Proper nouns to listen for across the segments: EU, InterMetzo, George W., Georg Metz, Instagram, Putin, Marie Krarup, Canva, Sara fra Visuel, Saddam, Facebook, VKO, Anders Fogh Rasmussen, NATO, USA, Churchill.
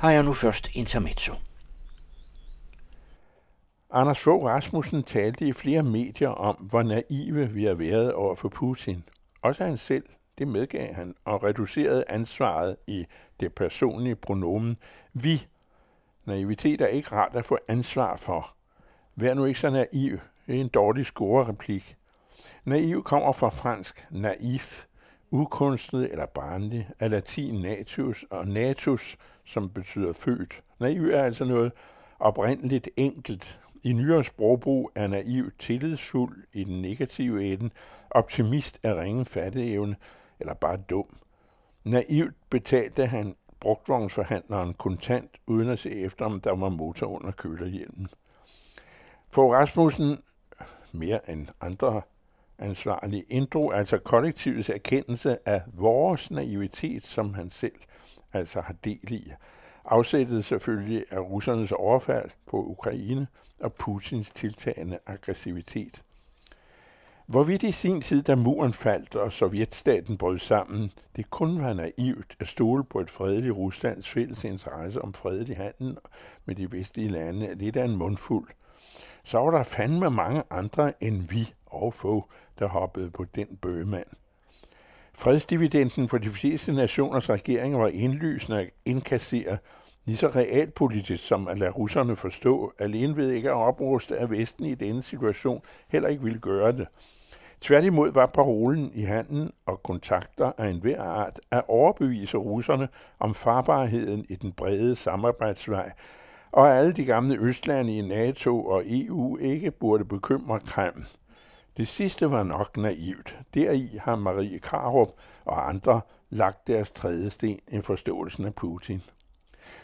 har jeg nu først intermezzo. Anders Fogh Rasmussen talte i flere medier om, hvor naive vi har været over for Putin. Også han selv, det medgav han, og reducerede ansvaret i det personlige pronomen vi. Naivitet er ikke rart at få ansvar for. Vær nu ikke så naiv. Det er en dårlig scorereplik. Naiv kommer fra fransk naif, ukunstnet eller barnlig, af latin natus og natus, som betyder født. Naiv er altså noget oprindeligt enkelt. I nyere sprogbrug er naiv tillidsfuld i den negative ende, optimist af ringe fatteevne eller bare dum. Naivt betalte han brugtvognsforhandleren kontant, uden at se efter, om der var motor under kølerhjelmen. Fogh Rasmussen, mere end andre ansvarlige, inddrog altså kollektivets erkendelse af vores naivitet, som han selv altså har del i. Afsættet selvfølgelig af russernes overfald på Ukraine og Putins tiltagende aggressivitet. Hvorvidt i sin tid, da muren faldt og sovjetstaten brød sammen, det kun var naivt at stole på et fredeligt Ruslands fælles interesse om fredelig handel med de vestlige lande, er lidt af en mundfuld. Så var der fandme mange andre end vi og få, der hoppede på den bøgemand. Fredsdividenden for de fleste nationers regeringer var indlysende at indkassere, lige så realpolitisk som at lade russerne forstå, alene ved ikke at opruste af Vesten i denne situation, heller ikke ville gøre det. Tværtimod var parolen i handel og kontakter af enhver art at overbevise russerne om farbarheden i den brede samarbejdsvej, og alle de gamle østlande i NATO og EU ikke burde bekymre Kreml. Det sidste var nok naivt. Deri har Marie Krarup og andre lagt deres trædesten i forståelsen af Putin.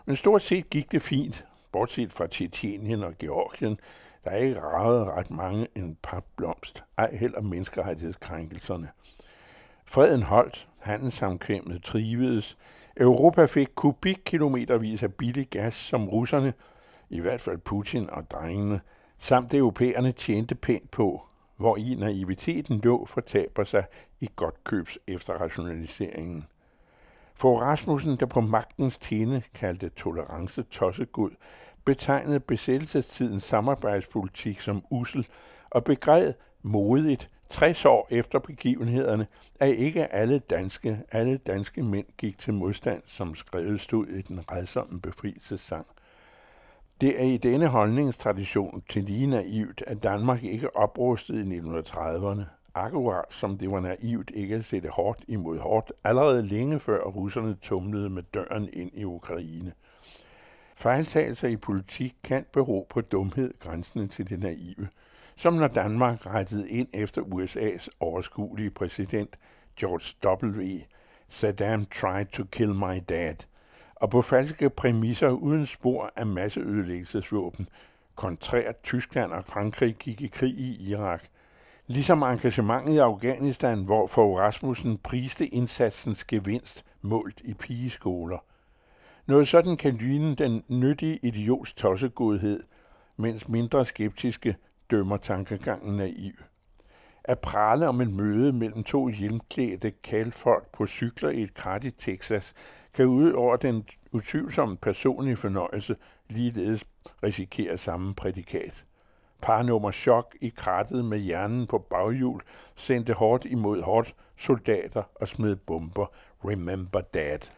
Men stort set gik det fint, bortset fra Tjetjenien og Georgien, der ikke ragede ret mange en papblomst, ej heller menneskerettighedskrænkelserne. Freden holdt, handelssamkvemmet trivedes, Europa fik kubikkilometervis af billig gas, som russerne, i hvert fald Putin og drengene, samt europæerne tjente pænt på, hvor i naiviteten lå fortaber sig i godtkøbs efterrationaliseringen. Fogh Rasmussen, der på magtens tinde kaldte tolerance tossegud, betegnede besættelsestidens samarbejdspolitik som usel og begræd modigt 60 år efter begivenhederne, at ikke alle danske mænd gik til modstand, som skrevet stod i den rædsomme befrielsessang. Det er i denne holdningstradition til lige naivt, at Danmark ikke oprustede i 1930'erne, akkurat som det var naivt ikke at sætte hårdt imod hårdt, allerede længe før russerne tumlede med døren ind i Ukraine. Fejltagelser i politik kan bero på dumhed grænsende til det naive, som når Danmark rettede ind efter USA's overskuelige præsident George W. Saddam tried to kill my dad, og på falske præmisser uden spor af masseødelæggelsesvåben, kontrært Tyskland og Frankrig gik i krig i Irak. Ligesom engagementet i Afghanistan, hvor Fogh Rasmussen priste indsatsens gevinst målt i pigeskoler. Noget sådan kan lyne den nyttige idiots tossegodhed, mens mindre skeptiske dømmer tankegangen naiv. At prale om et møde mellem to hjelmklædte kaldfolk på cykler i et krat i Texas kan ud over den utvivlsomme personlige fornøjelse ligeledes risikere samme prædikat. Parnummer chok i krattet med hjernen på baghjul sendte hårdt imod hårdt soldater og smed bomber. Remember that.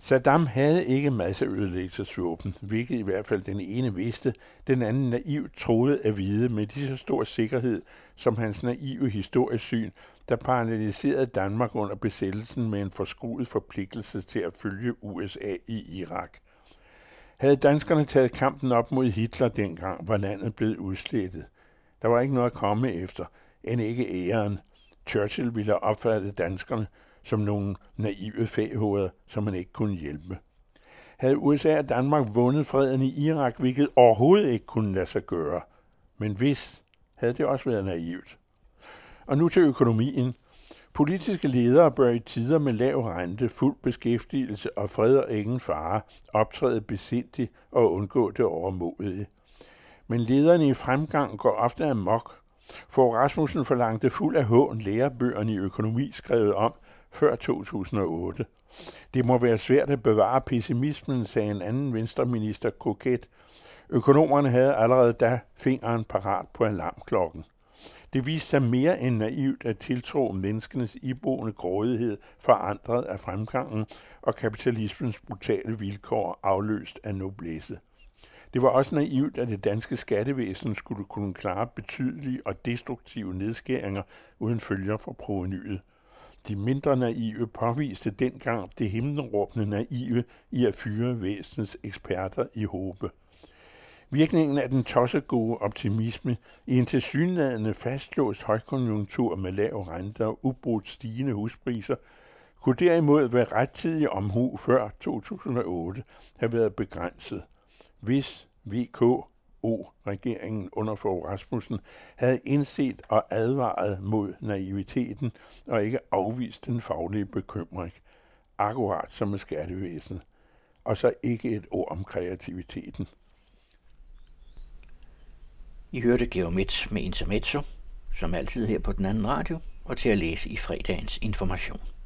Saddam havde ikke masseødelæggelsesvåben, hvilket i hvert fald den ene vidste, den anden naivt troede at vide med lige så stor sikkerhed som hans naive historiesyn, der paralleliserede Danmark under besættelsen med en forskruet forpligtelse til at følge USA i Irak. Havde danskerne taget kampen op mod Hitler dengang, var landet blevet udslettet. Der var ikke noget at komme efter, end ikke æren. Churchill ville have opfattet danskerne som nogle naive fæhoveder, som man ikke kunne hjælpe. Havde USA og Danmark vundet freden i Irak, hvilket overhovedet ikke kunne lade sig gøre, men hvis, havde det også været naivt. Og nu til økonomien. Politiske ledere bør i tider med lav rente, fuld beskæftigelse og fred og ingen fare optræde besindigt og undgå det overmodige. Men lederne i fremgang går ofte amok. Fogh Rasmussen forlangte fuld af hån lærebøgerne i økonomi skrevet om før 2008. Det må være svært at bevare pessimismen, sagde en anden venstreminister koket. Økonomerne havde allerede da fingeren parat på alarmklokken. Det viste sig mere end naivt at tiltro menneskenes iboende grådighed forandret af fremgangen og kapitalismens brutale vilkår afløst af noblesse. Det var også naivt, at det danske skattevæsen skulle kunne klare betydelige og destruktive nedskæringer uden følger for provenyet. De mindre naive påviste dengang det himmelråbende naive i at fyre væsenets eksperter i håbe. Virkningen af den tossegode optimisme i en tilsyneladende fastlåst højkonjunktur med lav rente og ubrudt stigende huspriser kunne derimod ved rettidig omhu før 2008 have været begrænset, hvis VKO-regeringen under Fogh Rasmussen havde indset og advaret mod naiviteten og ikke afvist den faglige bekymring, akkurat som med skattevæsenet, og så ikke et ord om kreativiteten. I hørte Georg Metz med InterMetzo, som altid her på Den Anden Radio, og til at læse i fredagens Information.